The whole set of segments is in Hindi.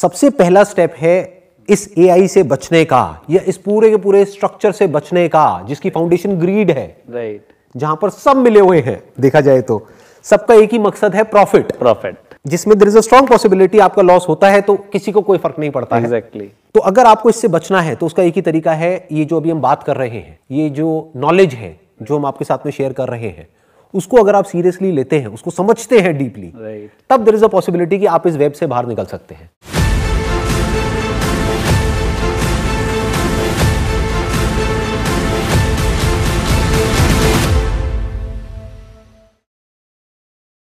सबसे पहला स्टेप है इस एआई से बचने का या इस पूरे के पूरे स्ट्रक्चर से बचने का, जिसकी फाउंडेशन ग्रीड है, राइट, जहां पर सब मिले हुए हैं। देखा जाए तो सबका एक ही मकसद है, प्रॉफिट, जिसमें there is a strong possibility आपका लॉस होता है तो किसी को कोई फर्क नहीं पड़ता है। Exactly. तो अगर आपको इससे बचना है तो उसका एक ही तरीका है, ये जो अभी हम बात कर रहे हैं, ये जो नॉलेज है जो हम आपके साथ में शेयर कर रहे हैं, उसको अगर आप सीरियसली लेते हैं, उसको समझते हैं डीपली, right, तब देयर इज अ पॉसिबिलिटी कि आप इस वेब से बाहर निकल सकते हैं।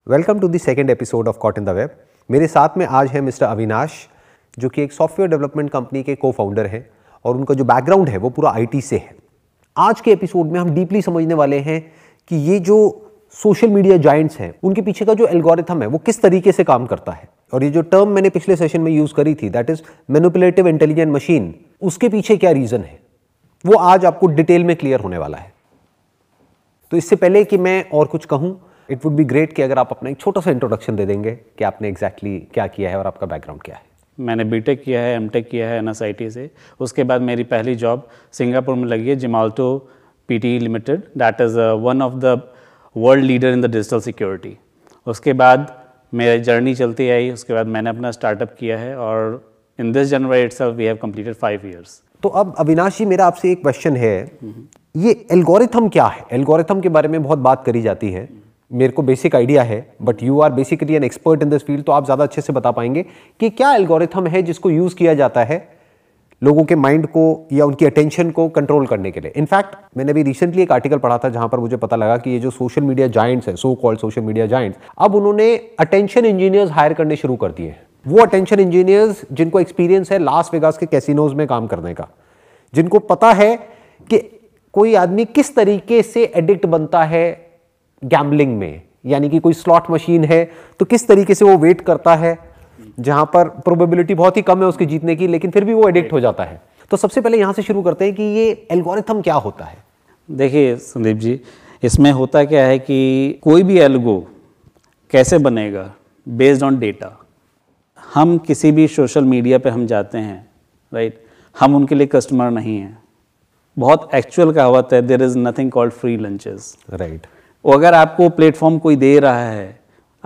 Welcome to the second episode of caught in the web. मेरे साथ में आज है मिस्टर अविनाश, जो कि एक सॉफ्टवेयर डेवलपमेंट कंपनी के को फाउंडर हैं और उनका जो बैकग्राउंड है वो पूरा आईटी से है। आज के एपिसोड में हम डीपली समझने वाले हैं कि ये जो सोशल मीडिया जायंट्स हैं उनके पीछे का जो एल्गोरिथम है वो किस तरीके से काम करता है, और ये जो टर्म मैंने पिछले सेशन में यूज़ करी थी, that is manipulative intelligent machine, उसके पीछे क्या रीज़न है वो आज आपको डिटेल में क्लियर होने वाला है। तो इससे पहले कि मैं और कुछ कहूँ, इट वुड बी ग्रेट कि अगर आप अपना एक छोटा सा इंट्रोडक्शन दे देंगे कि आपने एग्जैक्टली क्या किया है और आपका बैकग्राउंड क्या है। मैंने बीटेक किया है, एमटेक किया है एनएसआईटी से। उसके बाद मेरी पहली जॉब सिंगापुर में लगी है, Gemalto PT limited, that is one of the world leader in the digital security. उसके बाद मेरी जर्नी चलती आई, उसके बाद मैंने अपना स्टार्टअप किया है और in this January itself we have completed 5 years. तो अब अविनाश जी, मेरा आपसे एक क्वेश्चन है, ये एल्गोरिथम क्या है? एल्गोरिथम के बारे में बहुत बात करी जाती है, मेरे को बेसिक आइडिया है, but you are basically an expert in this field, तो आप ज़्यादा अच्छे से बता पाएंगे कि क्या एल्गोरिथम है जिसको यूज़ किया जाता है लोगों के माइंड को या उनकी अटेंशन को कंट्रोल करने के लिए। इनफैक्ट मैंने अभी रिसेंटली एक आर्टिकल पढ़ा था जहाँ पर मुझे पता लगा कि ये जो सोशल मीडिया जायंट्स हैं, so called social media giants, अब उन्होंने अटेंशन इंजीनियर्स हायर करने शुरू कर दिए हैं। वो अटेंशन इंजीनियर्स जिनको एक्सपीरियंस है लास वेगास के कैसीनोज में काम करने का, जिनको पता है कि कोई आदमी किस तरीके से एडिक्ट बनता है गैम्बलिंग में, यानी कि कोई स्लॉट मशीन है तो किस तरीके से वो वेट करता है जहां पर प्रोबेबिलिटी बहुत ही कम है उसके जीतने की, लेकिन फिर भी वो एडिक्ट हो जाता है। तो सबसे पहले यहां से शुरू करते हैं कि ये एल्गोरिथम क्या होता है। देखिए संदीप जी, इसमें होता क्या है कि कोई भी एल्गो कैसे बनेगा, बेस्ड ऑन डेटा। हम किसी भी सोशल मीडिया पर हम जाते हैं, राइट, हम उनके लिए कस्टमर नहीं हैं। बहुत एक्चुअल कहावत है, there is nothing called free lunches, right. अगर आपको प्लेटफॉर्म कोई दे रहा है,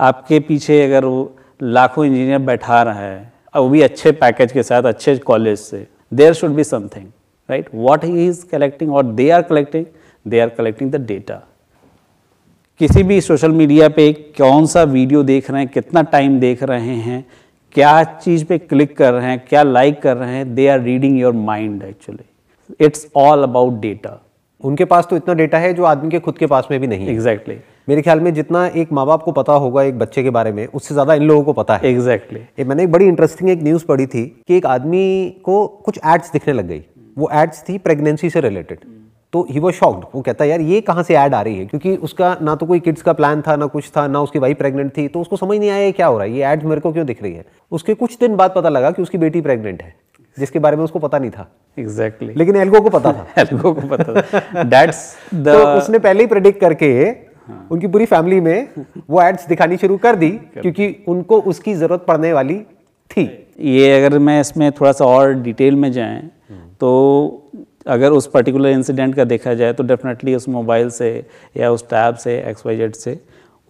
आपके पीछे अगर वो लाखों इंजीनियर बैठा रहा है और वो भी अच्छे पैकेज के साथ, अच्छे कॉलेज से, there should be something, right. What he is collecting और they are collecting the data. किसी भी सोशल मीडिया पे कौन सा वीडियो देख रहे हैं, कितना टाइम देख रहे हैं, क्या चीज़ पे क्लिक कर रहे हैं, क्या लाइक कर रहे हैं, they are reading your mind. Actually it's all about data. उनके पास तो इतना डेटा है जो आदमी के खुद के पास में भी नहीं है। एग्जैक्टली मेरे ख्याल में जितना एक माँ बाप को पता होगा एक बच्चे के बारे में, उससे ज़्यादा इन लोगों को पता है। एग्जैक्टली मैंने एक बड़ी इंटरेस्टिंग एक न्यूज़ पढ़ी थी कि एक आदमी को कुछ एड्स दिखने लग गई। वो एड्स थी प्रेगनेंसी से रिलेटेड। तो ही वाज शॉक्ड, वो कहता है यार ये कहाँ से ऐड आ रही है, क्योंकि उसका ना तो कोई किड्स का प्लान था, ना कुछ था, ना उसकी वाइफ प्रेगनेंट थी। तो उसको समझ नहीं आया क्या हो रहा है, ये एड्स मेरे को क्यों दिख रही है। उसके कुछ दिन बाद पता लगा कि उसकी बेटी प्रेगनेंट है, जिसके बारे में उसको पता नहीं था। एग्जैक्टली लेकिन एल्गो को पता था। एल्गो को पता था। तो उसने पहले ही प्रेडिक्ट करके उनकी पूरी फैमिली में वो एड्स दिखानी शुरू कर दी, क्योंकि उनको उसकी जरूरत पड़ने वाली थी। ये अगर मैं इसमें थोड़ा सा और डिटेल में जाएं तो अगर उस पर्टिकुलर इंसिडेंट का देखा जाए तो डेफिनेटली उस मोबाइल से या उस टैब से, XYZ से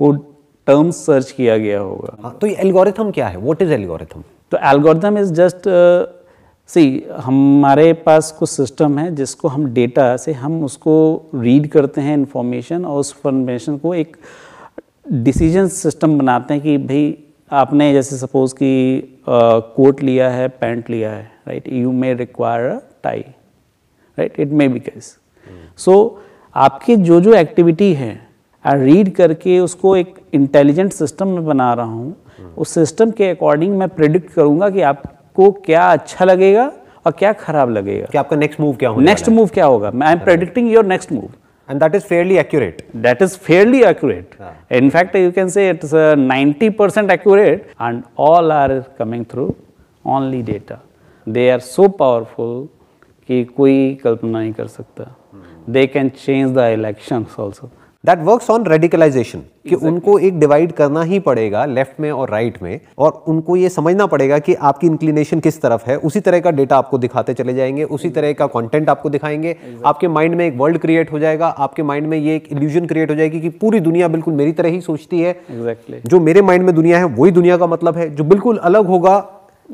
वो टर्म सर्च किया गया होगा। तो ये एल्गोरिथम क्या है, व्हाट इज एल्गोरिथम? तो एल्गोरिथम इज जस्ट सी, हमारे पास कुछ सिस्टम है जिसको हम डेटा से हम उसको रीड करते हैं इन्फॉर्मेशन, और उस इन्फॉर्मेशन को एक डिसीजन सिस्टम बनाते हैं कि भाई आपने जैसे सपोज़ कि कोट लिया है, पैंट लिया है, right, you may require a tie, right, it may be case. So आपकी जो जो एक्टिविटी है रीड करके उसको एक इंटेलिजेंट सिस्टम में बना रहा हूँ। उस सिस्टम के अकॉर्डिंग मैं प्रेडिक्ट करूँगा कि आप को क्या अच्छा लगेगा और क्या खराब लगेगा, कि आपका नेक्स्ट मूव क्या होगा, I am predicting your next move, and that is fairly accurate. In fact you can say it's 90% accurate, and all are coming through only data. They are so powerful कि कोई कल्पना नहीं कर सकता। They can change the elections also. That works on radicalization कि उनको एक डिवाइड करना ही पड़ेगा लेफ्ट में और राइट में, और उनको ये समझना पड़ेगा कि आपकी इंक्लिनेशन किस तरफ है, उसी तरह का डेटा आपको दिखाते चले जाएंगे, उसी तरह का कंटेंट आपको दिखाएंगे, आपके माइंड में एक वर्ल्ड क्रिएट हो जाएगा, आपके माइंड में ये एक इल्यूजन क्रिएट हो जाएगी कि पूरी दुनिया बिल्कुल मेरी तरह ही सोचती है, जो मेरे माइंड में दुनिया है वही दुनिया का मतलब है, जो बिल्कुल अलग होगा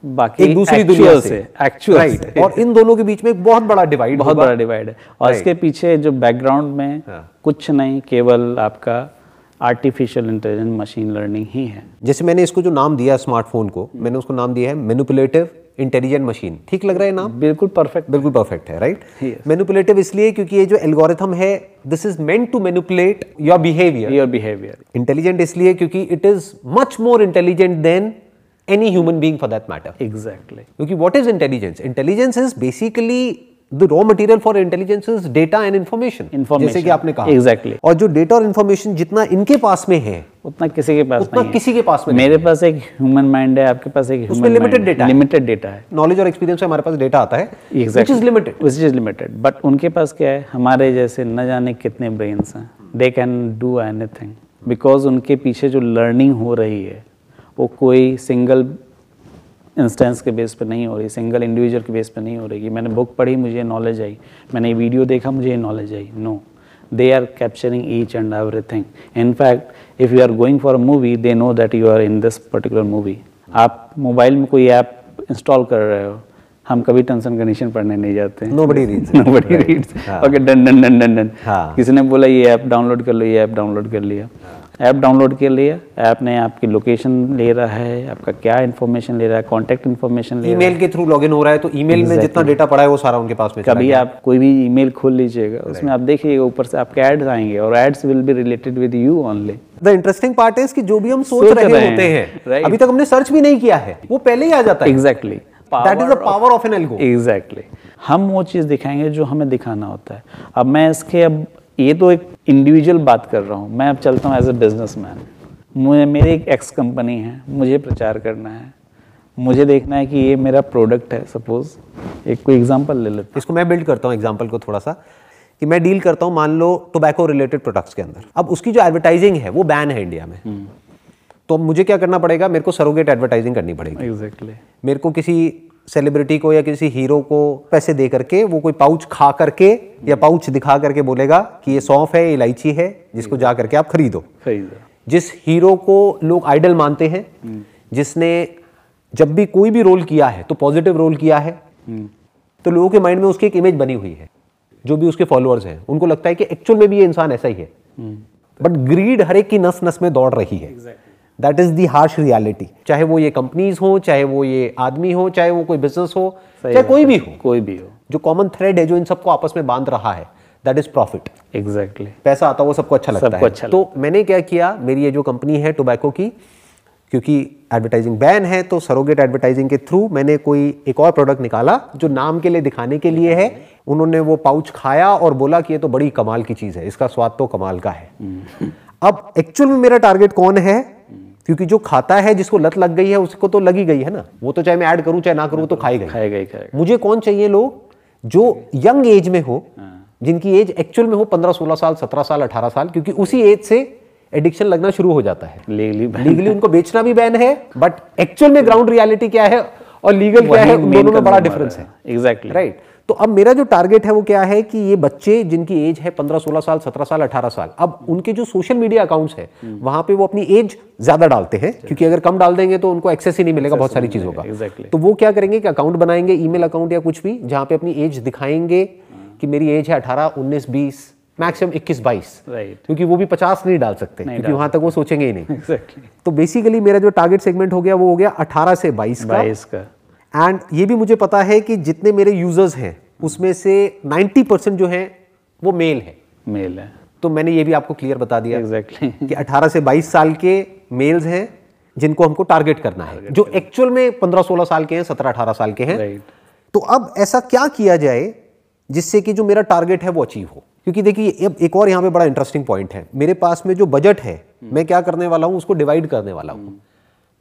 बाकी एक दूसरी दुनिया से एक्चुअल right. और इन दोनों के बीच में एक बहुत बड़ा डिवाइड है और right. इसके पीछे जो बैकग्राउंड में कुछ नहीं, केवल आपका आर्टिफिशियल इंटेलिजेंस मशीन लर्निंग ही है। जैसे मैंने इसको जो नाम दिया स्मार्टफोन को, मैंने उसको नाम दिया है मैनिपुलेटिव इंटेलिजेंट मशीन। ठीक लग रहा है नाम? बिल्कुल परफेक्ट है राइट right? मैनिपुलेटिव इसलिए क्योंकि ये जो एल्गोरिथम है this is meant to manipulate your behaviour. Intelligent इसलिए क्योंकि it is much more intelligent than any human being for that matter. Exactly. Because what is intelligence? Intelligence is basically the raw material for intelligence is data and information. जैसे कि आपने कहा. Exactly. और जो data और information जितना इनके पास में है उतना किसी के पास नहीं है. मेरे पास एक ह्यूमन माइंड है, आपके पास एक उसमें लिमिटेड डेटा है। नॉलेज और एक्सपीरियंस से हमारे पास डेटा आता है which is limited. But उनके पास क्या है? हमारे जैसे न जाने कितने ब्रेन्स हैं. They can do anything because उनके पीछे जो लर्निंग हो रही है वो कोई सिंगल इंस्टेंस के बेस पे नहीं हो रही, सिंगल इंडिविजुअल के बेस पे नहीं हो रही कि मैंने बुक पढ़ी मुझे नॉलेज आई, मैंने वीडियो देखा मुझे नॉलेज आई। No, they are capturing each and everything. In fact if you are going for a movie they know that you are in this particular movie. आप मोबाइल में कोई ऐप इंस्टॉल कर रहे हो, हम कभी टर्म्स एंड कंडीशन पढ़ने नहीं जाते। Nobody reads. Okay, done. किसी ने बोला ये ऐप डाउनलोड कर लो, ये ऐप डाउनलोड कर लिया। ऐप डाउनलोड के लिए ऐप ने आपकी लोकेशन ले रहा है, आपका क्या इन्फॉर्मेशन ले रहा है, कॉन्टैक्ट इन्फॉर्मेशन ले रहा है, ईमेल के थ्रू लॉगिन हो रहा है तो ईमेल में जितना डेटा पड़ा है वो सारा उनके पास में। कभी आप कोई भी ईमेल खोल लीजिएगा उसमें आप देखिएगा ऊपर से आपके एड्स आएंगे और ads will be related with you only. The interesting part is कि जो भी हम सोच रहे होते हैं, अभी तक हमने सर्च भी नहीं किया है, वो पहले ही आ जाता है। Exactly, that is the power of an algo. Exactly, हम वो चीज़ दिखाएंगे जो हमें दिखाना होता है। अब ये तो एक इंडिविजुअल बात कर रहा हूँ, मैं अब चलता हूँ एज ए बिजनेसमैन। मेरी एक एक्स कंपनी है, मुझे प्रचार करना है, मुझे देखना है कि ये मेरा प्रोडक्ट है। सपोज एक कोई एग्जांपल ले लेते हैं, इसको मैं बिल्ड करता हूँ एग्जांपल को थोड़ा सा, कि मैं डील करता हूँ मान लो टोबैको रिलेटेड प्रोडक्ट्स के अंदर। अब उसकी जो एडवर्टाइजिंग है वो बैन है इंडिया में, तो मुझे क्या करना पड़ेगा? मेरे को सरोगेट एडवर्टाइजिंग करनी पड़ेगी। एग्जैक्टली, मेरे को किसी सेलिब्रिटी को या किसी हीरो को पैसे दे करके वो कोई पाउच खा करके या पाउच दिखा करके बोलेगा कि ये सौंफ है, इलायची है, जिसको जा करके आप खरीदो। जिस हीरो को लोग आइडल मानते हैं, जिसने जब भी कोई भी रोल किया है तो पॉजिटिव रोल किया है, तो लोगों के माइंड में उसकी एक इमेज बनी हुई है। जो भी उसके फॉलोअर्स हैं उनको लगता है कि एक्चुअल में भी ये इंसान ऐसा ही है, बट ग्रीड हर एक की नस नस में दौड़ रही है। That is the harsh reality. चाहे वो ये कंपनीज हो, चाहे वो ये आदमी हो, चाहे वो कोई बिजनेस हो, चाहे कोई भी हो, जो कॉमन थ्रेड है जो इन सबको आपस में बांध रहा है, दैट इज प्रॉफिट। एग्जैक्टली, पैसा आता है वो सबको अच्छा लगता है। तो मैंने क्या किया, मेरी ये जो कंपनी है टोबैको की, क्योंकि एडवर्टाइजिंग बैन है, तो सरोगेट एडवर्टाइजिंग के थ्रू मैंने कोई एक और प्रोडक्ट निकाला जो नाम के लिए दिखाने के लिए है। उन्होंने वो पाउच खाया और बोला कि ये तो बड़ी कमाल की चीज़ है, इसका स्वाद तो कमाल का है। अब एक्चुअल में मेरा टारगेट कौन है? क्योंकि जो खाता है, जिसको लत लग गई है, उसको तो लगी गई है ना, वो तो चाहे मैं ऐड करूं चाहे ना करूं तो खाई गई। मुझे कौन चाहिए? लोग जो यंग एज में हो, जिनकी एज एक्चुअल में हो 15-16 साल, 17 साल, 18 साल, क्योंकि उसी एज से एडिक्शन लगना शुरू हो जाता है। लीगली उनको बेचना भी बैन है, बट एक्चुअल में ग्राउंड रियलिटी क्या है और लीगल क्या है, दोनों में बड़ा डिफरेंस है। Exactly right. तो अब मेरा जो टारगेट है वो क्या है कि ये बच्चे जिनकी एज है 15-16 साल, 17 साल, 18 साल, अब उनके जो सोशल मीडिया अकाउंट्स है वहां पे वो अपनी एज ज्यादा डालते हैं, क्योंकि अगर कम डाल देंगे तो उनको एक्सेस ही नहीं मिलेगा बहुत सारी चीजों का। तो वो क्या करेंगे कि अकाउंट बनाएंगे, ईमेल अकाउंट या कुछ भी, जहां पे अपनी एज दिखाएंगे कि मेरी एज है 18, 19, 20, मैक्सिमम 21, 22, क्योंकि वो भी 50 नहीं डाल सकते, क्योंकि वहां तक वो सोचेंगे ही नहीं। तो बेसिकली मेरा जो टारगेट सेगमेंट हो गया वो हो गया 18 से 22 का। एंड ये भी मुझे पता है कि जितने मेरे यूजर्स हैं उसमें से 90% जो हैं वो मेल है। तो मैंने ये भी आपको क्लियर बता दिया कि 18 से 22 साल के मेल्स हैं जिनको हमको टारगेट करना है, जो एक्चुअल में 15-16 साल के हैं, 17-18 साल के हैं। तो अब ऐसा क्या किया जाए जिससे कि जो मेरा टारगेट है वो अचीव हो? क्योंकि देखिए, अब एक और यहाँ पे बड़ा इंटरेस्टिंग पॉइंट है, मेरे पास में जो बजट है मैं क्या करने वाला हूँ, उसको डिवाइड करने वाला हूँ।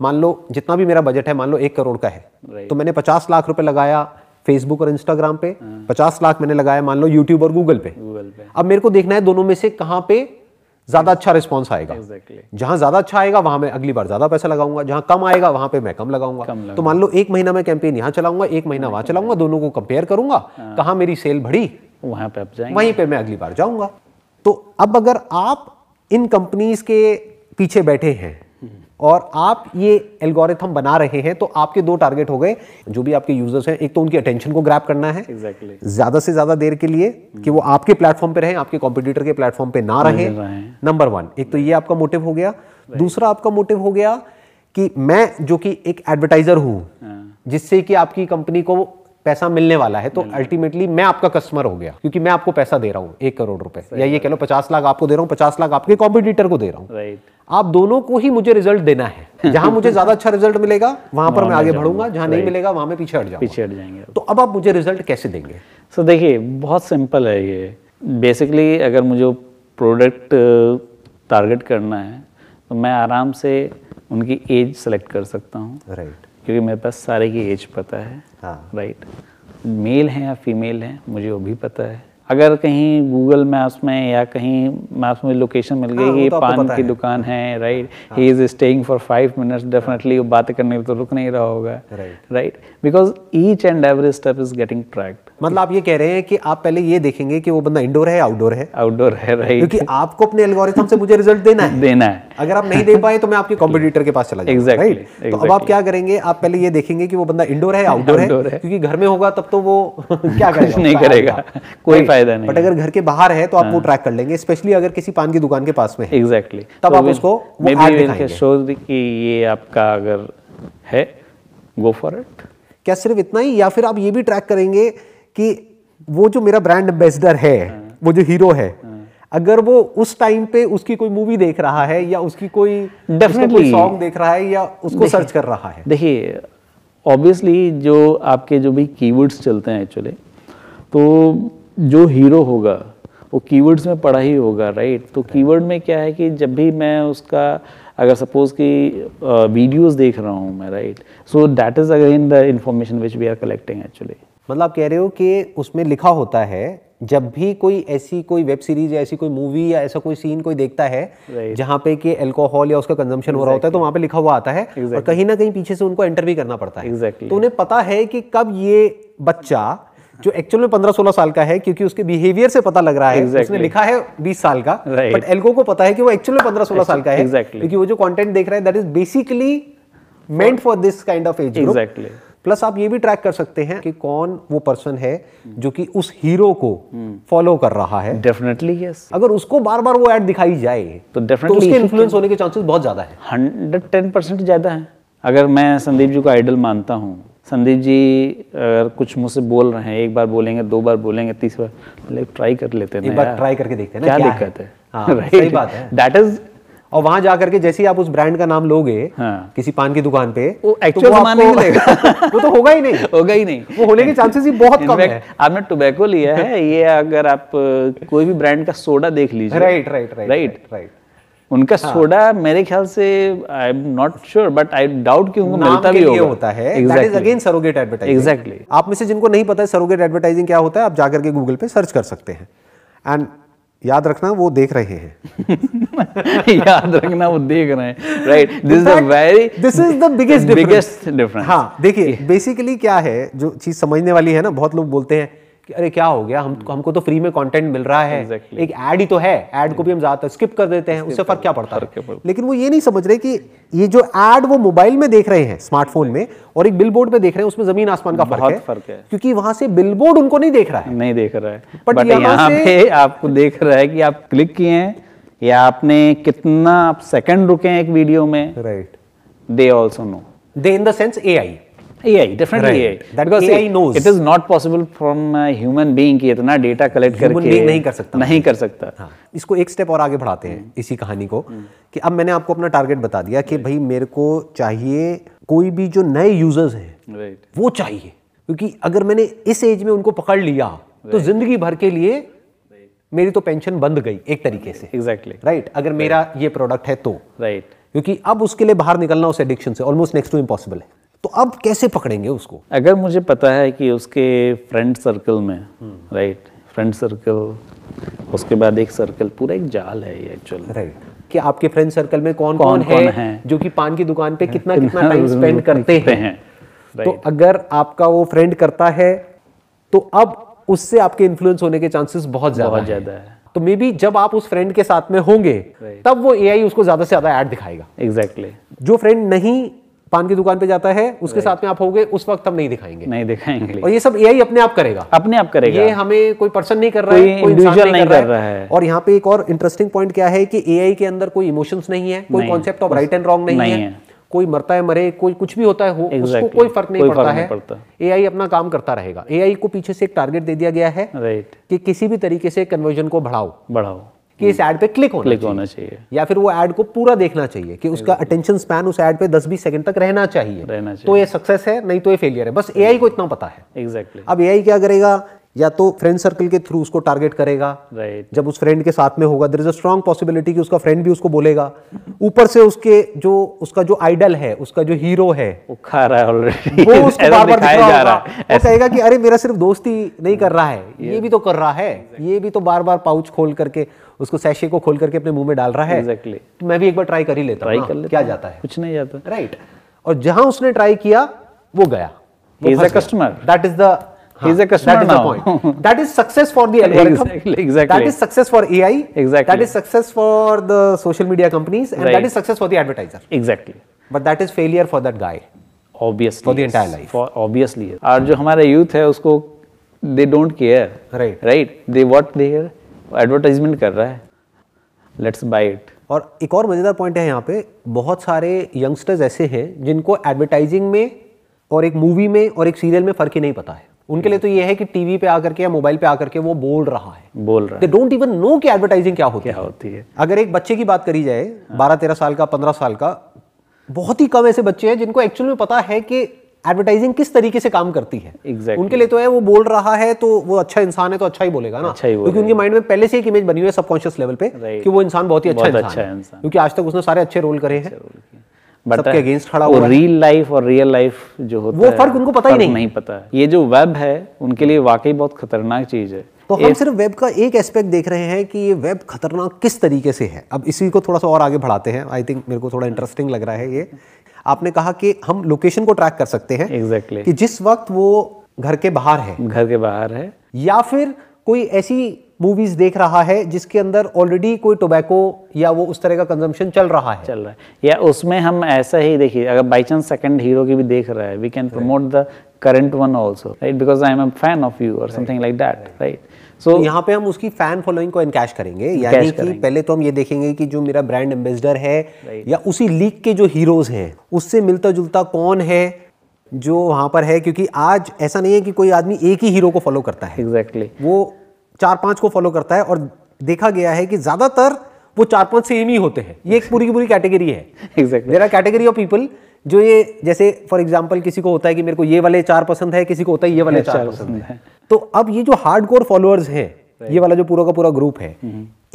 मान लो जितना भी मेरा बजट है, मान लो 1 करोड़ का है, तो मैंने 50 लाख रुपए लगाया फेसबुक और इंस्टाग्राम पे, 50 लाख मैंने लगाया मान लो यूट्यूब और गूगल पे। अब मेरे को देखना है दोनों में से कहाँ पे ज्यादा अच्छा रिस्पॉन्स आएगा। Exactly. जहां ज्यादा अच्छा आएगा वहां मैं अगली बार ज्यादा पैसा लगाऊंगा, जहां कम आएगा वहां पे मैं कम लगाऊंगा। तो मान लो एक महीना मैं कैंपेन यहाँ चलाऊंगा, एक महीना वहां चलाऊंगा, दोनों को कंपेयर करूंगा, कहां मेरी सेल बढ़ी वहां पे आप जाएंगे, वहीं पे मैं अगली बार जाऊंगा। तो अब अगर आप इन कंपनीज के पीछे बैठे हैं और आप ये एल्गोरिथम बना रहे हैं, तो आपके दो टारगेट हो गए जो भी आपके यूजर्स हैं। एक तो उनकी अटेंशन को ग्रैब करना है ज्यादा से ज्यादा देर के लिए कि वो आपके प्लेटफॉर्म पे रहें, आपके कॉम्पिटिटर के प्लेटफॉर्म पे ना रहें। नंबर वन, एक तो ये आपका मोटिव हो गया। दूसरा आपका मोटिव हो गया कि मैं जो कि एक एडवर्टाइजर हूं जिससे कि आपकी कंपनी को पैसा मिलने वाला है, तो अल्टीमेटली मैं आपका कस्टमर हो गया क्योंकि मैं आपको पैसा दे रहा हूँ 1 करोड़ रुपए या ये कह लो 50 लाख आपको दे रहा हूँ, 50 लाख आपके कॉम्पिटिटर को दे रहा हूँ। आप दोनों को ही मुझे रिजल्ट देना है। जहां मुझे ज्यादा अच्छा रिजल्ट मिलेगा वहां पर मैं आगे बढ़ूंगा, जहां नहीं मिलेगा वहां मैं पीछे हट जाऊंगा। पीछे हट जाएंगे। तो अब आप मुझे रिजल्ट कैसे देंगे? सो देखिए बहुत सिंपल है ये। बेसिकली अगर मुझे प्रोडक्ट टारगेट करना है तो मैं आराम से उनकी एज सेलेक्ट कर सकता हूँ। राइट, क्योंकि मेरे पास सारे की एज पता है। राइट, मेल हैं या फीमेल हैं मुझे वो भी पता है। अगर कहीं गूगल मैप्स में या कहीं मैप्स में लोकेशन मिल गई कि पान की दुकान है, right, he is staying for 5 minutes, definitely वो बातें करने तो रुक नहीं रहा होगा। Right, because each and every step is getting tracked. मतलब आप ये कह रहे हैं कि आप पहले ये देखेंगे कि वो बंदा इंडोर है आउटडोर है। आउटडोर है, राइट, क्योंकि आपको अपने एल्गोरिथम से मुझे रिजल्ट देना है। देना है। अगर आप नहीं दे पाए तो मैं आपके कॉम्पिटिटर के पास चला जाऊंगा। एग्जैक्टली। तो अब आप क्या करेंगे, आप पहले ये देखेंगे कि वो बंदा इंडोर है आउटडोर है, क्योंकि घर में होगा तब तो वो क्या करेगा, नहीं करेगा, कोई फायदा नहीं। बट अगर घर के बाहर है तो आप वो ट्रैक कर लेंगे, स्पेशली अगर किसी पान की दुकान के पास में। एग्जैक्टली, तब आप उसको ये आपका अगर है गो फॉर इट। क्या सिर्फ इतना ही, या फिर आप ये भी ट्रैक करेंगे कि वो जो मेरा ब्रांड एम्बेसडर है, वो जो हीरो है, अगर वो उस टाइम पे उसकी कोई मूवी देख रहा है या उसकी कोई डेफिनेटली सॉन्ग देख रहा है या उसको सर्च कर रहा है। देखिए ऑब्वियसली जो आपके जो भी कीवर्ड्स चलते हैं एक्चुअली, तो जो हीरो होगा वो कीवर्ड्स में पढ़ा ही होगा। राइट, तो कीवर्ड में क्या है कि जब भी मैं उसका अगर सपोज कि वीडियोस देख रहा हूँ मैं, right, so that is again the information which we are collecting actually. मतलब आप कह रहे हो कि उसमें लिखा होता है जब भी कोई ऐसी कोई वेब सीरीज या ऐसी कोई मूवी या ऐसा कोई सीन कोई देखता है जहाँ पे कि अल्कोहल या उसका कंजम्पशन हो रहा होता है, तो वहाँ पे लिखा हुआ आता है। और कहीं ना कहीं पीछे से उनको एंटर भी करना पड़ता है। तो उन्हें पता है कि कब ये बच्चा जो एक्चुअल में 15-16 साल का है, क्योंकि उसके बिहेवियर से पता लग रहा है। उसने लिखा है 20 साल का, बट एल्को को पता है कि वो एक्चुअल में 15-16 साल का है। क्योंकि वो जो कंटेंट देख रहा है that is basically meant for this kind of age group. Plus आप ये भी ट्रैक कर सकते हैं कि कौन वो पर्सन है जो कि उस हीरो को फॉलो कर रहा है। Definitely yes. अगर उसको बार बार वो एड दिखाई जाए तो डेफिनेटली उसके इन्फ्लुएंस होने के चांसेस बहुत ज्यादा है, 110% ज्यादा है। अगर मैं संदीप जी को आइडल मानता हूँ, संदीप जी अगर कुछ मुझसे बोल रहे हैं, एक बार बोलेंगे, 2 बार बोलेंगे, 3 बार, लाइक ट्राई कर लेते हैं, एक बार ट्राई करके देखते हैं ना क्या दिक्कत है। हाँ, सही बात है। दैट इज, और वहां जाकर के जैसे ही आप उस ब्रांड का नाम लोगे किसी पान की दुकान पे, वो एक्चुअल सामान नहीं मिलेगा, वो तो होगा ही नहीं, होगा ही नहीं, वो होने के चांसेस ही बहुत कम है। आपने टोबैको लिया है, ये अगर आप कोई भी ब्रांड का सोडा देख लीजिए, राइट राइट राइट राइट, उनका सोडा मेरे ख्याल से I am not sure but I doubt कि उनको मिलता भी होता है। That is again surrogate advertising. Exactly. आप में से जिनको नहीं पता है सरोगेट एडवर्टाइजिंग क्या होता है, आप जाकर के गूगल पे सर्च कर सकते हैं। एंड याद रखना वो देख रहे हैं। याद रखना वो देख रहे हैं। Right, this is the biggest difference. हाँ, देखिए बेसिकली क्या है, जो चीज समझने वाली है ना, बहुत लोग बोलते हैं कि अरे क्या हो गया, हमको तो फ्री में कंटेंट मिल रहा है। Exactly. एक ऐड ही तो है, ऐड को भी हम ज्यादातर स्किप कर देते हैं, उससे फर्क क्या पड़ता है। लेकिन वो ये नहीं समझ रहे कि ये जो ऐड वो मोबाइल में देख रहे हैं, स्मार्टफोन में, और एक बिलबोर्ड पे देख रहे हैं, उसमें जमीन आसमान का फर्क है। क्योंकि वहां से बिलबोर्ड उनको नहीं देख रहा है, नहीं देख रहा है, बट यहाँ पे आपको देख रहा है कि आप क्लिक किए हैं या आपने कितना आप सेकंड रुके हैं एक वीडियो में। Right, they also know, they in the sense AI. AI, definitely right. AI. That because AI knows. It is not possible from a human being कि इतना data collect करके human being नहीं कर सकता, नहीं कर सकता। हाँ। इसको एक स्टेप और आगे बढ़ाते हैं इसी कहानी को, कि अब मैंने आपको अपना टारगेट बता दिया कि भाई मेरे को चाहिए कोई भी जो नए यूजर्स हैं वो चाहिए, क्योंकि अगर मैंने इस एज में उनको पकड़ लिया तो जिंदगी भर के लिए मेरी तो पेंशन बंद गई एक तरीके से। एग्जैक्टली, राइट, अगर मेरा ये प्रोडक्ट है तो। राइट, क्योंकि अब उसके लिए बाहर निकलना उस एडिक्शन से ऑलमोस्ट नेक्स्ट टू इम्पॉसिबल है। तो अब कैसे पकड़ेंगे उसको? अगर मुझे पता है कि उसके फ्रेंड सर्कल में, राइट, फ्रेंड सर्कल, उसके बाद एक सर्कल, पूरा एक जाल है ये एक्चुअली। राइट, कि आपके फ्रेंड सर्कल में कौन कौन है जो कि पान की दुकान पे कितना कितना टाइम स्पेंड करते हैं। तो अगर आपका वो फ्रेंड करता है तो अब उससे आपके इन्फ्लुएंस होने के चांसेस बहुत ज्यादा है। तो मे बी जब आप उस फ्रेंड के साथ में होंगे तब वो एआई उसको ज्यादा से ज्यादा ऐड दिखाएगा। एग्जैक्टली, जो फ्रेंड नहीं पान की दुकान पे जाता है उसके साथ में आप होगे, उस वक्त हम नहीं दिखाएंगे। और ये सब एआई अपने आप करेगा। ये हमें कोई पर्सन नहीं कर रहा है, कोई इंसान नहीं कर रहा है। और यहाँ पे एक और इंटरेस्टिंग पॉइंट क्या है कि एआई के अंदर कोई इमोशंस नहीं है, कोई concept of right and wrong नहीं है, कोई मरता है मरे, कोई कुछ भी होता है हो, उसको कोई फर्क नहीं पड़ता है। एआई अपना काम करता रहेगा। एआई को पीछे से एक टारगेट दे दिया गया है कि किसी भी तरीके से कन्वर्जन को बढ़ाओ, कि इस एड पे क्लिक होना चाहिए या फिर वो एड को पूरा देखना चाहिए, कि उसका अटेंशन स्पैन उस एड पे 10-20 सेकंड तक रहना चाहिए। तो ये सक्सेस है, नहीं तो ये फेलियर है। बस एआई को इतना पता है। एग्जैक्टली। अब एआई क्या करेगा, या तो फ्रेंड सर्कल के थ्रू उसको टारगेट करेगा। जब उस फ्रेंड के साथ में होगा, there is a strong possibility कि उसका फ्रेंड भी उसको बोलेगा। ऊपर से उसके जो उसका जो आइडल है, उसका जो हीरो है, वो खा रहा है ऑलरेडी, वो उसको बार-बार दिखाया जा रहा है। वो कहेगा कि अरे मेरा सिर्फ दोस्ती नहीं कर रहा है, ये भी तो कर रहा है, ये भी तो बार-बार पाउच खोल करके उसको सैशे को खोल करके अपने मुंह में डाल रहा है। एग्जैक्टली, मैं भी एक बार ट्राई कर ही लेता हूं, क्या जाता है, कुछ नहीं जाता। राइट, और जहां उसने ट्राई किया वो गया, he is a customer, that is the That is the point. That is success for the algorithm. Exactly. That is success for AI. Exactly. That is success for the social media companies, and that is success for the advertiser. Exactly. But that is failure for that guy. Obviously. For the entire life. Obviously. और जो हमारा यूथ है उसको they don't care. Right. They what they hear advertisement कर रहा है. Let's buy it. और एक और मजेदार पॉइंट है यहाँ पे, बहुत सारे यंगस्टर्स ऐसे हैं जिनको एडवर्टाइजिंग में और एक मूवी में और एक सीरियल में फर्क ही नहीं पता है। उनके लिए तो ये है कि टीवी पे आकर के या मोबाइल पे आकर के वो बोल रहा है। They don't even know कि एडवर्टाइजिंग क्या होती है। अगर एक बच्चे की बात करी जाए, 12-13 साल का, 15 साल का, बहुत ही कम ऐसे बच्चे हैं जिनको एक्चुअल में पता है कि एडवर्टाइजिंग किस तरीके से काम करती है। Exactly. उनके लिए तो है वो बोल रहा है तो वो अच्छा इंसान है तो अच्छा ही बोलेगा ना, क्योंकि उनके माइंड में पहले से एक इमेज बनी हुई है सबकॉन्शियस लेवल पे कि वो इंसान बहुत ही अच्छा है, क्योंकि आज तक उसने सारे अच्छे रोल करे हैं। सबके अगेंस्ट खड़ा हुआ है। रियल लाइफ और रियल लाइफ जो होता है वो फर्क उनको पता ही नहीं पता है। ये जो वेब है उनके लिए वाकई बहुत खतरनाक चीज है। तो हम सिर्फ वेब का एक एस्पेक्ट देख रहे हैं कि ये वेब खतरनाक किस तरीके से है। अब इसी को थोड़ा सा और आगे बढ़ाते हैं। आई थिंक मेरे को थोड़ा इंटरेस्टिंग लग रहा है ये। आपने कहा कि हम लोकेशन को ट्रैक कर सकते हैं। एग्जैक्टली, कि जिस वक्त वो घर के बाहर है या फिर कोई ऐसी मूवीज देख रहा है जिसके अंदर ऑलरेडी कोई टोबैको या वो उस तरह का कंजम्पशन चल रहा है या उसमें हम ऐसा ही देखिए, अगर बाई चांस सेकंड हीरो की भी देख रहा है, we can promote the current one also, right, because I am a fan of you और something like that, right. So यहाँ पे हम उसकी फैन फॉलोइंग को एनकैश करेंगे, यानी कि पहले तो हम ये देखेंगे कि जो मेरा ब्रांड एम्बेसडर है या उसी लीग के जो हीरोज हैं उससे मिलता जुलता कौन है जो वहाँ पर है, क्योंकि आज ऐसा नहीं है कि कोई आदमी एक ही हीरो को फॉलो करता है। एग्जैक्टली, वो 4-5 को फॉलो करता है और देखा गया है कि ज्यादातर वो 4-5 सेम ही होते हैं। ये एक पूरी की पूरी कैटेगरी है। Exactly, there are category of people जो ये, जैसे फॉर एग्जांपल किसी को होता है कि मेरे को ये वाले 4 पसंद है, किसी को होता है ये वाले 4 पसंद है। तो अब ये जो हार्डकोर फॉलोअर्स हैं, ये वाला जो पूरा का पूरा ग्रुप है,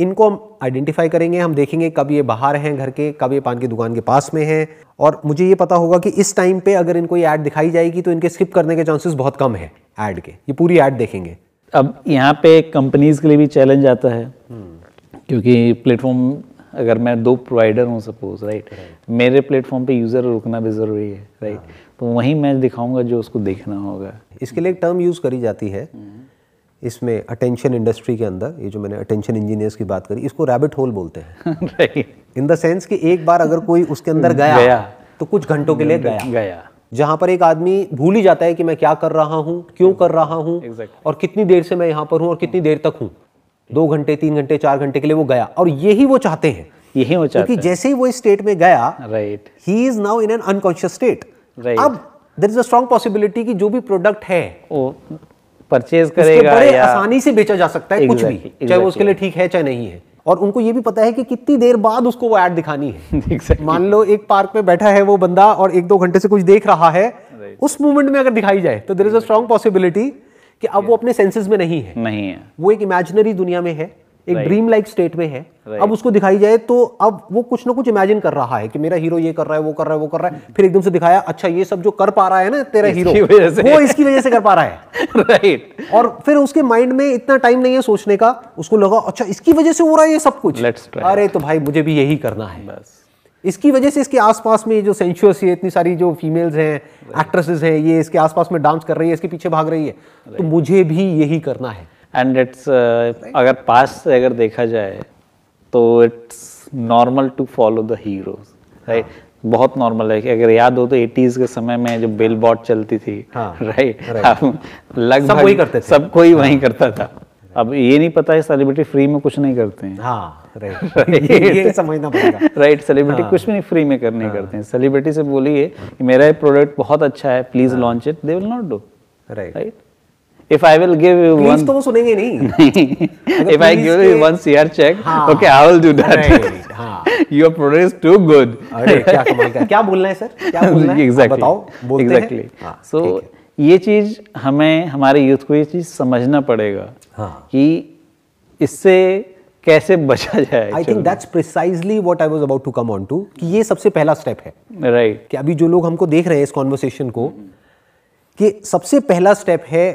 इनको हम आइडेंटिफाई करेंगे। हम देखेंगे कब ये बाहर हैं घर के, कब ये पान की दुकान के पास में हैं, और मुझे ये पता होगा कि इस टाइम पे अगर इनको ये ऐड दिखाई जाएगी तो इनके स्किप करने के चांसेस बहुत कम है ऐड के। ये पूरी ऐड देखेंगे। अब यहाँ पे कंपनीज के लिए भी चैलेंज आता है, क्योंकि प्लेटफॉर्म, अगर मैं 2 प्रोवाइडर हूँ सपोज, राइट, मेरे प्लेटफॉर्म पे यूजर रुकना भी जरूरी है, राइट, तो वहीं मैं दिखाऊंगा जो उसको देखना होगा। इसके लिए एक टर्म यूज करी जाती है इसमें अटेंशन इंडस्ट्री के अंदर, ये जो मैंने अटेंशन इंजीनियर्स की बात करी, इसको रैबिट होल बोलते हैं। राइट, इन द सेंस कि एक बार अगर कोई उसके अंदर गया तो कुछ घंटों के लिए गया जहां पर एक आदमी भूल ही जाता है कि मैं क्या कर रहा हूँ, क्यों कर रहा हूँ, और कितनी देर से मैं यहाँ पर हूँ और कितनी देर तक हूँ। 2 घंटे, 3 घंटे, 4 घंटे के लिए वो गया, और यही वो चाहते हैं, क्योंकि जैसे ही वो इस स्टेट में गया, right, he is now in an unconscious state. अब there is a strong possibility कि जो भी प्रोडक्ट है वो परचेज करेगा, बड़े आसानी से बेचा जा सकता है, कुछ भी, चाहे वो उसके लिए ठीक है चाहे नहीं है। और उनको ये भी पता है कि कितनी देर बाद उसको वो ऐड दिखानी है। Exactly. मान लो एक पार्क में बैठा है वो बंदा और 1-2 घंटे से कुछ देख रहा है, right. उस मोमेंट में अगर दिखाई जाए तो there is a strong possibility कि अब वो अपने सेंसेस में नहीं है, वो एक इमेजिनरी दुनिया में है, एक ड्रीम लाइक स्टेट में है, अब उसको दिखाई जाए तो अब वो कुछ ना कुछ इमेजिन कर रहा है कि मेरा हीरो ये कर रहा है, वो कर रहा है, वो कर रहा है, फिर एकदम से दिखाया अच्छा ये सब जो कर पा रहा है ना तेरा हीरो वो इसकी वजह से कर पा रहा है, राइट। और फिर उसके माइंड में इतना टाइम नहीं है सोचने का, उसको लगा अच्छा इसकी वजह से हो रहा है ये सब कुछ, अरे तो भाई मुझे भी यही करना है बस। इसकी वजह से इसके आसपास में जो सेंशुअस है, इतनी सारी जो फीमेल्स हैं, एक्ट्रेसेस हैं, ये इसके आसपास में डांस कर रही है, इसके पीछे भाग रही है, तो मुझे भी यही करना है। एंड इट्स अगर पास्ट से अगर देखा जाए तो it's normal to follow the heroes, right. बहुत नॉर्मल है कि अगर याद हो तो 80s के समय में जो बिलबोर्ड चलती थी, राइट, लगभग सब कोई वही करता था। अब ये नहीं पता है सेलिब्रिटी फ्री में कुछ नहीं करते हैं, हाँ राइट, ये समझना पड़ेगा, राइट। सेलिब्रिटी कुछ भी नहीं फ्री में करने करते हैं। सेलिब्रिटी से बोलिए कि मेरा ये प्रोडक्ट बहुत अच्छा है, please launch it, they will not do, right. If I will give you one, तो वो सुनेंगे नहीं। If I give you one CR check, okay, I will do that. हाँ। Your product is too good. अरे क्या कमाल का, क्या बोलना है सर? क्या बोलना है? Exactly. बताओ, बोलते हैं। Exactly. So ये चीज हमें, हमारे यूथ को ये चीज समझना पड़ेगा कि इससे कैसे बचा जाए। I think that's precisely what I was about to come on to, कि ये सबसे पहला स्टेप है, राइट। कि अभी जो लोग हमको देख रहे हैं इस कॉन्वर्सेशन को, कि सबसे पहला स्टेप है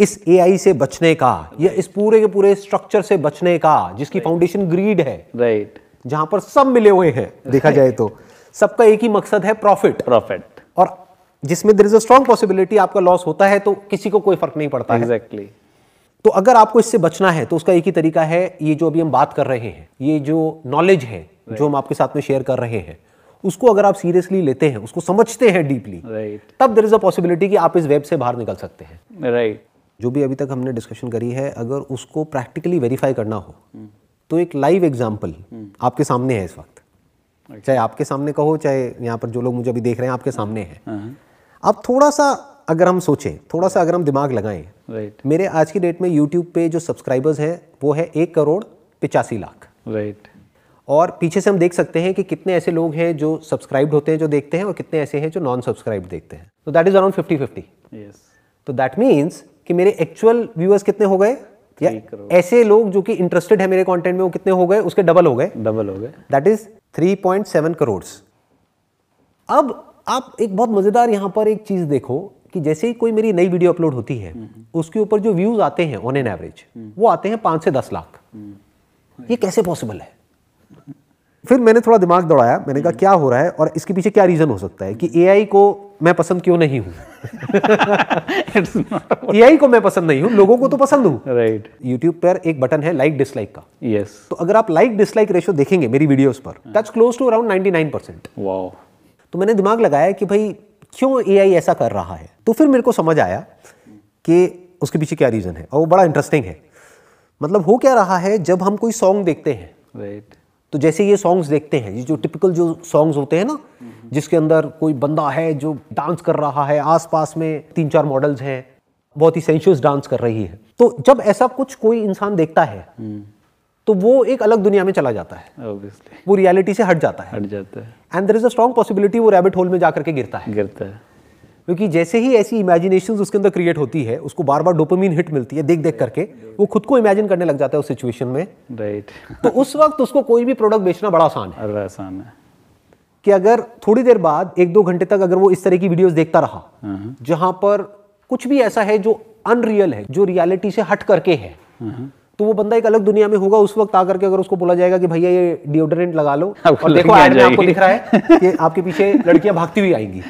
इस एआई से बचने का या इस पूरे के पूरे स्ट्रक्चर से बचने का, जिसकी फाउंडेशन ग्रीड है, राइट, जहां पर सब मिले हुए हैं। देखा जाए तो सबका एक ही मकसद है, प्रॉफिट। और जिसमें there is a strong possibility आपका लॉस होता है तो किसी को कोई फर्क नहीं पड़ता, एग्जैक्टली। तो अगर आपको इससे बचना है तो उसका एक ही तरीका है, ये जो अभी हम बात कर रहे हैं, ये जो नॉलेज है जो हम आपके साथ में शेयर कर रहे हैं, उसको अगर आप सीरियसली लेते हैं, उसको समझते हैं डीपली, राइट, तब देयर इज अ पॉसिबिलिटी कि आप इस वेब से बाहर निकल सकते हैं, राइट। जो भी अभी तक हमने डिस्कशन करी है, अगर उसको प्रैक्टिकली वेरीफाई करना हो तो एक लाइव एग्जांपल आपके सामने है इस वक्त, चाहे आपके सामने कहो, चाहे यहाँ पर जो लोग मुझे अभी देख रहे हैं आपके सामने है। आप थोड़ा सा अगर हम सोचें, थोड़ा सा अगर हम दिमाग लगाएं, राइट, मेरे आज की डेट में यूट्यूब पे जो सब्सक्राइबर्स हैं वो है 1,85,00,000, राइट। और पीछे से हम देख सकते हैं कि कितने ऐसे लोग हैं जो सब्सक्राइब्ड होते हैं, जो देखते हैं, और कितने ऐसे हैं जो नॉन सब्सक्राइब देखते हैं। तो दैट इज अराउंड 50-50। तो दैट मीन्स कि मेरे एक्चुअल व्यूअर्स कितने हो गए, या ऐसे लोग जो कि इंटरेस्टेड है मेरे कंटेंट में वो कितने हो गए, उसके डबल हो गए। That is 3.7 crore. अब आप एक बहुत मजेदार यहां पर एक चीज देखो कि जैसे ही कोई मेरी नई वीडियो अपलोड होती है, उसके ऊपर जो व्यूज आते हैं ऑन एन एवरेज, वो आते हैं 5 से 10 लाख। ये कैसे पॉसिबल है? फिर मैंने थोड़ा दिमाग दौड़ाया, मैंने कहा क्या हो रहा है और इसके पीछे क्या रीजन हो सकता है कि एआई को मैं पसंद क्यों नहीं हूँ। एआई को मैं पसंद नहीं हूँ, लोगों को तो पसंद हूँ, राइट। यूट्यूब पर एक बटन है लाइक डिसलाइक का, यस। तो अगर आप लाइक डिसलाइक रेशियो देखेंगे मेरी वीडियोस पर, that's close to around 99%। Wow. तो मैंने दिमाग लगाया कि भाई क्यों एआई ऐसा कर रहा है। तो फिर मेरे को समझ आया कि उसके पीछे क्या रीजन है, और वो बड़ा इंटरेस्टिंग है। मतलब हो क्या रहा है, जब हम कोई सॉन्ग देखते हैं, राइट, तो जैसे ये सॉन्ग्स देखते हैं, ये जो टिपिकल जो सॉन्ग्स होते हैं ना, जिसके अंदर कोई बंदा है जो डांस कर रहा है, आसपास में 3-4 मॉडल्स हैं, बहुत ही सेंशुअस डांस कर रही है, तो जब ऐसा कुछ कोई इंसान देखता है तो वो एक अलग दुनिया में चला जाता है, ऑब्वियसली वो रियलिटी से हट जाता है। And there is a strong possibility वो रैबिट होल में जाकर के गिरता है, क्योंकि जैसे ही ऐसी इमेजिनेशंस उसके अंदर क्रिएट होती है, उसको बार बार डोपामिन हिट मिलती है देख देख करके, वो खुद को इमेजिन करने लग जाता है उस सिचुएशन में, राइट। तो उस वक्त उसको कोई भी प्रोडक्ट बेचना बड़ा आसान है कि अगर थोड़ी देर बाद 1-2 घंटे तक अगर वो इस तरह की वीडियोस देखता रहा, जहां पर कुछ भी ऐसा है जो अनरियल है, जो रियलिटी से हट करके है, तो वो बंदा एक अलग दुनिया में होगा। उस वक्त आकर के अगर उसको बोला जाएगा कि भैया ये डिओडोरेंट लगा लो, और देखो ऐड में आपको दिख रहा है कि आपके पीछे लड़कियां भागती हुई आएंगी,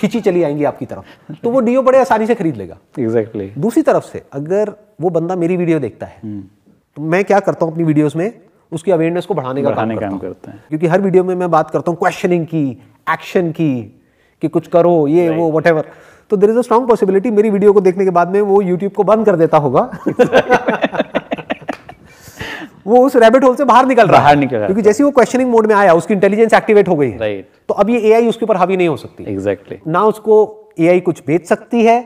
खिंची चली आएंगी आपकी तरफ, तो वो डीओ बड़े आसानी से खरीद लेगा, एग्जैक्टली। दूसरी तरफ से अगर वो बंदा मेरी वीडियो देखता है, तो मैं क्या करता हूँ अपनी वीडियोज में, उसकी अवेयरनेस को बढ़ाने का काम करता है, क्योंकि हर वीडियो में मैं बात करता हूँ क्वेश्चनिंग की, एक्शन की, कि कुछ करो, ये वो व्हाटएवर। तो there is a strong possibility मेरी वीडियो को देखने के बाद में वो यूट्यूब को बंद कर देता होगा, वो उस रैबिट होल से बाहर निकल रहा है। क्योंकि जैसे वो क्वेश्चनिंग मोड में आया, उसकी इंटेलिजेंस एक्टिवेट हो गई है, राइट। तो अब ये एआई उसके ऊपर हावी नहीं हो सकती, एग्जैक्टली। ना उसको एआई कुछ बेच सकती है,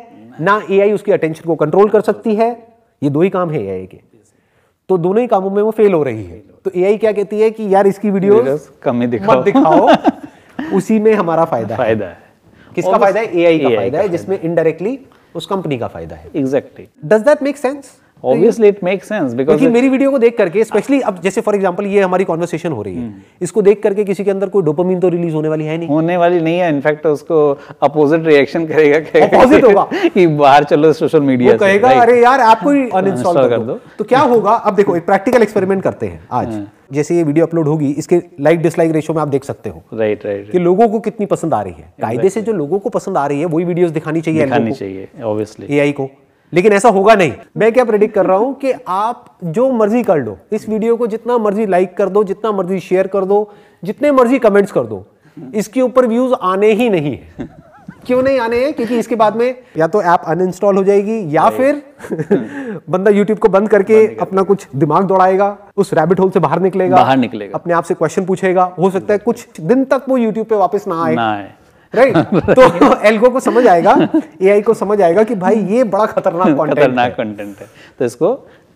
ना एआई उसकी अटेंशन को कंट्रोल कर सकती है। ये दो ही काम है एआई के, तो दोनों ही कामों में वो फेल हो रही है। तो एआई क्या कहती है कि यार इसकी वीडियोस कम ही दिखाओ, उसी में हमारा फायदा है। किसका फायदा है? एआई का फायदा है, जिसमें इनडायरेक्टली उस कंपनी का फायदा है, exactly. Does that make sense? Obviously it make sense because मेरी वीडियो को देख करके स्पेशली अब जैसे फॉर एग्जांपल ये हमारी कॉन्वर्सेशन हो रही है, इसको देख करके किसी के अंदर कोई डोपामिन तो रिलीज होने वाली है नहीं, होने वाली नहीं है। इनफैक्ट उसको अपोजिट रिएक्शन करेगा, अपोजिट होगा कि बाहर चलो सोशल मीडिया से, कहेगा अरे यार आपको ही अनइंस्टॉल कर दो। तो क्या होगा? अब देखो एक प्रैक्टिकल एक्सपेरिमेंट करते हैं। आज जैसे ये वीडियो अपलोड होगी इसके लाइक डिसलाइक रेशियो में आप देख सकते हो राइट कि लोगों को कितनी पसंद आ रही है। कायदे से जो लोगों को पसंद आ रही है वही वीडियोस दिखानी चाहिए ऑब्वियसली एआई को, लेकिन ऐसा होगा नहीं। मैं क्या प्रेडिक्ट कर रहा हूं कि आप जो मर्जी कर लो, इस वीडियो को जितना मर्जी लाइक कर दो, जितना मर्जी शेयर कर दो, जितने मर्जी कमेंट्स कर दो, इसके ऊपर व्यूज आने ही नहीं है। क्यों नहीं आने हैं? क्योंकि इसके बाद में या तो ऐप अनइंस्टॉल हो जाएगी या फिर बंदा YouTube को बंद करके अपना कुछ दिमाग दौड़ाएगा, उस रैबिट होल से बाहर निकलेगा, अपने आप से क्वेश्चन पूछेगा। हो सकता है कुछ दिन तक वो YouTube पे वापस ना आए राइट तो एल्गो को समझ आएगा, एआई को समझ आएगा कि भाई ये बड़ा खतरनाक कंटेंट है, तो इसको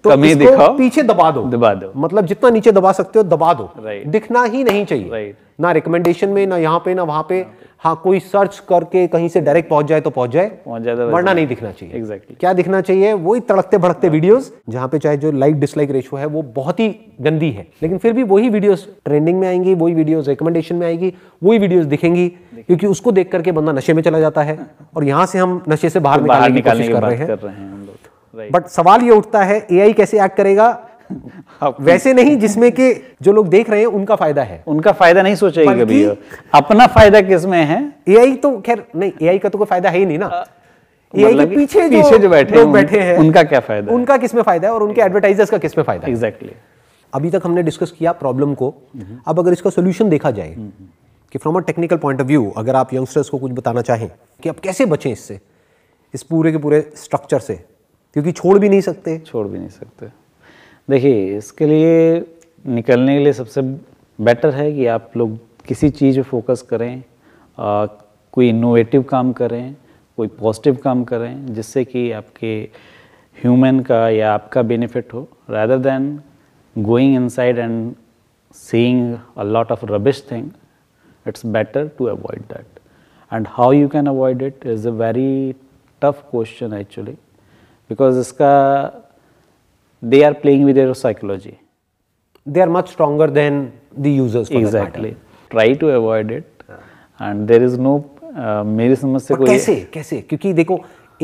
कमी दिखाओ, पीछे दबा दो, मतलब जितना नीचे दबा सकते हो दबा दो, दिखना ही नहीं चाहिए ना रिकमेंडेशन में, ना यहाँ पे ना वहाँ पे। हाँ, कोई सर्च करके कहीं से डायरेक्ट पहुंच जाए तो, वरना नहीं दिखना चाहिए। एग्जैक्टली क्या दिखना चाहिए? वही तड़कते भड़कते वीडियोस जहाँ पे चाहे जो लाइक डिसलाइक रेशियो है वो बहुत ही गंदी है, लेकिन फिर भी वही वीडियोस ट्रेंडिंग में आएंगी, वही वीडियोस रिकमेंडेशन में आएगी, वही वीडियोस दिखेंगी, क्योंकि उसको देख करके बंदा नशे में चला जाता है और यहाँ से हम नशे से बाहर निकालने की कोशिश कर रहे हैं। बट सवाल ये उठता है एआई कैसे एक्ट करेगा? वैसे नहीं जिसमें कि जो लोग देख रहे हैं उनका फायदा है, उनका फायदा नहीं सोचेगी कभी। अपना फायदा किसमें है? एआई तो खैर नहीं, एआई का तो कोई फायदा है ही नहीं ना। एआई के पीछे जो बैठे हैं उनका क्या फायदा, उनका किसमें फायदा है और उनके एडवर्टाइजर्स का किसमें फायदा है। एग्जैक्टली अभी तक हमने डिस्कस किया प्रॉब्लम को, अब अगर इसका सोल्यूशन देखा जाए कि from a technical point of view अगर आप यंगस्टर्स को कुछ बताना चाहें कि आप कैसे बचें इससे, इस पूरे के पूरे स्ट्रक्चर से, क्योंकि छोड़ भी नहीं सकते। देखिए इसके लिए निकलने के लिए सबसे बेटर है कि आप लोग किसी चीज़ पे फोकस करें, कोई इनोवेटिव काम करें, कोई पॉजिटिव काम करें जिससे कि आपके ह्यूमन का या आपका बेनिफिट हो, rather than going inside and seeing a lot of rubbish thing. It's better to avoid that, and how you can avoid it is a very tough question actually, because इसका they are playing with their psychology, they are much stronger than the users for exactly try to avoid it and there is no मेरी समझ से कोई कैसे क्योंकि देखो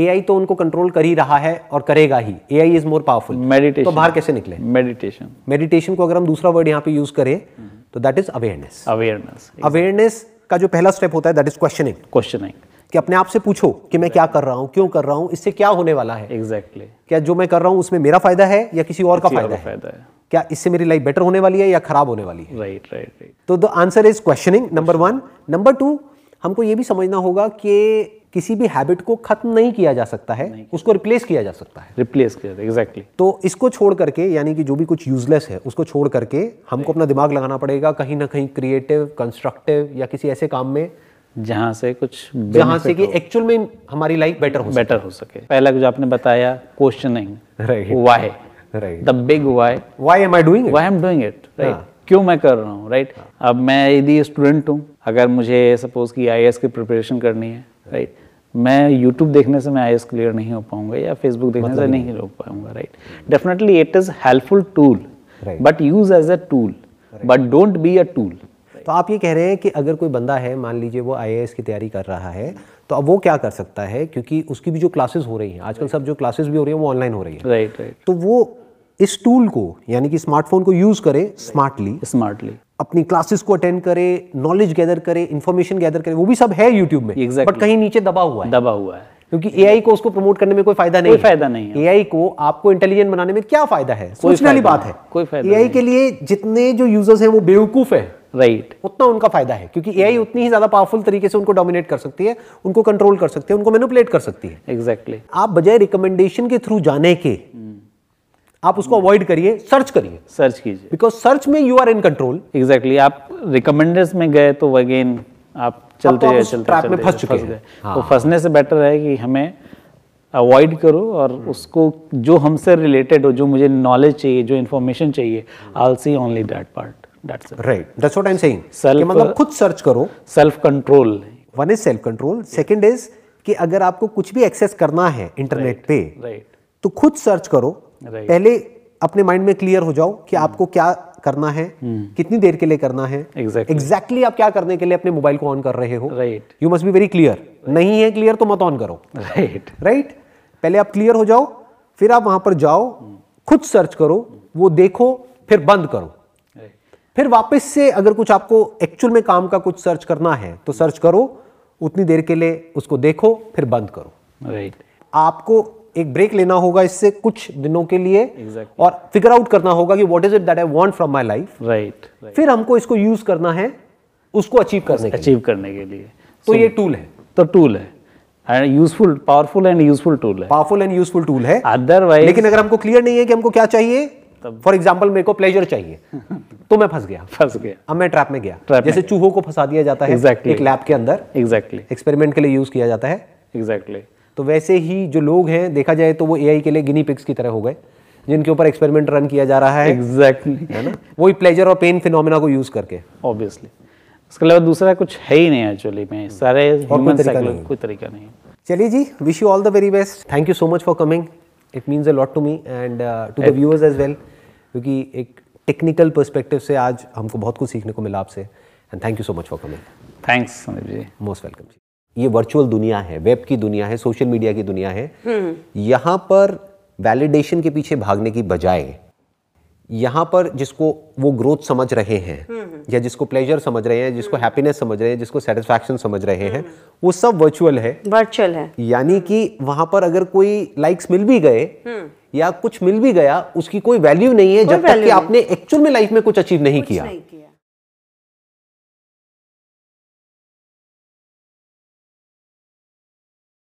AI तो उनको कंट्रोल कर ही रहा है और करेगा ही। AI is more powerful. Meditation तो बाहर कैसे निकले? मेडिटेशन को अगर हम दूसरा वर्ड यहाँ पे यूज करें तो दैट इज अवेयरनेस का जो पहला स्टेप होता है दैट इज क्वेश्चनिंग कि अपने आप से पूछो कि मैं क्या कर रहा हूँ, क्यों कर रहा हूँ, इससे क्या होने वाला है। एग्जैक्टली क्या जो मैं कर रहा हूँ उसमें मेरा फायदा है या किसी और का फायदा है? क्या इससे मेरी लाइफ बेटर होने वाली है या खराब होने वाली है? राइट। तो the answer is questioning, number one. Number two, हमको ये भी समझना होगा कि किसी भी हैबिट को खत्म नहीं किया जा सकता है, उसको रिप्लेस किया जा सकता है। एग्जैक्टली तो इसको छोड़ करके, यानी कि जो भी कुछ यूजलेस है उसको छोड़ करके हमको अपना दिमाग लगाना पड़ेगा कहीं ना कहीं क्रिएटिव, कंस्ट्रक्टिव या किसी ऐसे काम में जहां से कि एक्चुअल में हमारी लाइफ बेटर हो सके। पहला जो आपने बताया questioning, why, the big why am I doing, why I am doing it, right, क्यों मैं कर रहा हूँ, राइट। अब मैं यदि स्टूडेंट हूँ, अगर मुझे सपोज कि IAS की प्रिपरेशन करनी है, राइट, मैं यूट्यूब देखने से मैं IAS क्लियर नहीं हो पाऊंगा या फेसबुक देखने से नहीं हो पाऊंगा, right. Definitely it is helpful tool but use as a tool but don't be a tool. तो आप ये कह रहे हैं कि अगर कोई बंदा है, मान लीजिए वो IAS की तैयारी कर रहा है, तो अब वो क्या कर सकता है, क्योंकि उसकी भी जो क्लासेस हो रही हैं आजकल, सब जो क्लासेस भी हो रही हैं वो ऑनलाइन हो रही है, राइट। तो वो इस टूल को, यानी कि स्मार्टफोन को यूज करे स्मार्टली, अपनी क्लासेस को अटेंड करे, नॉलेज गैदर करे, इन्फॉर्मेशन गैदर करे, वो भी सब है यूट्यूब में, बट कहीं नीचे दबा हुआ है क्योंकि AI को उसको प्रमोट करने में कोई फायदा नहीं है। AI को आपको इंटेलिजेंट बनाने में क्या फायदा है? सोचने वाली बात है, कोई फायदा नहीं। AI के लिए जितने जो यूजर्स हैं वो बेवकूफ है, राइट, उतना उनका फायदा है, क्योंकि AI उतनी ही ज्यादा पावरफुल तरीके से उनको डोमिनेट कर सकती है, उनको कंट्रोल कर सकती है, उनको मैनिपुलेट कर सकती है। एग्जैक्टली आप बजाय रिकमेंडेशन के थ्रू जाने के आप उसको अवॉइड करिए, सर्च कीजिए, बिकॉज सर्च में you are in control. Exactly आप रिकमेंडर्स में गए तो अगेन आप चलते में फंस गए। तो फंसने से बेटर है कि हमें अवॉइड करो और उसको जो हमसे रिलेटेड हो, जो मुझे नॉलेज चाहिए, जो इन्फॉर्मेशन चाहिए, I will see only that part. That's right, that's what I am saying. कि मतलब खुद सर्च करो, self control. One is self control, second is कि अगर आपको कुछ भी एक्सेस करना है इंटरनेट पे, राइट, तो खुद सर्च करो, पहले अपने माइंड में क्लियर हो जाओ कि आपको क्या करना है, कितनी देर के लिए करना है, एग्जैक्टली आप क्या करने के लिए अपने मोबाइल को ऑन कर रहे हो. You must be very clear. नहीं है क्लियर तो मत ऑन करो. राइट. पहले आप क्लियर हो जाओ, फिर आप वहां पर जाओ, खुद सर्च करो, वो देखो, फिर बंद करो. फिर वापस से अगर कुछ आपको एक्चुअल में काम का कुछ सर्च करना है तो सर्च करो, उतनी देर के लिए उसको देखो, फिर बंद करो. राइट. आपको एक ब्रेक लेना होगा इससे कुछ दिनों के लिए. Exactly. और फिगर आउट करना होगा कि what is it that I want from my life. Right. फिर हमको इसको यूज करना है उसको अचीव करने के लिए. तो ये टूल है, and useful, powerful and useful tool है. अदरवाइज लेकिन अगर हमको क्लियर नहीं है कि हमको क्या चाहिए, फॉर एग्जाम्पल मेरे को प्लेजर चाहिए तो मैं फंस गया, अब मैं ट्रैप में गया. जैसे चूहों को फंसा दिया जाता है एक लैब के अंदर, एक्सपेरिमेंट के लिए यूज किया जाता है. तो वैसे ही जो लोग हैं, देखा जाए तो वो एआई के लिए गिनी पिग्स की तरह हो गए जिनके ऊपर एक्सपेरिमेंट रन किया जा रहा है. है ना, वही प्लेजर और पेन फिनोमेना को यूज करके. ऑब्वियसली इसके अलावा दूसरा कुछ है ही नहीं एक्चुअली में, सारे ह्यूमन साइकोलॉजी कोई तरीका नहीं. चलिए जी, wish you all the very best. Thank you so much for coming. It means a lot to me and to the viewers as well, क्योंकि एक टेक्निकल पर्सपेक्टिव से आज हमको बहुत कुछ सीखने को मिला आपसे. And thank you so much for coming. Thanks Sandeep ji, most welcome जी. ये वर्चुअल दुनिया है, वेब की दुनिया है, सोशल मीडिया की दुनिया है. यहाँ पर वैलिडेशन के पीछे भागने की बजाय, यहाँ पर जिसको वो ग्रोथ समझ रहे हैं या जिसको प्लेजर समझ रहे हैं, जिसको हैप्पीनेस समझ रहे हैं, जिसको सेटिस्फैक्शन समझ रहे हैं, वो सब वर्चुअल है. यानी कि वहां पर अगर कोई लाइक्स मिल भी गए या कुछ मिल भी गया, उसकी कोई वैल्यू नहीं है जब तक कि आपने एक्चुअल में लाइफ में कुछ अचीव नहीं किया.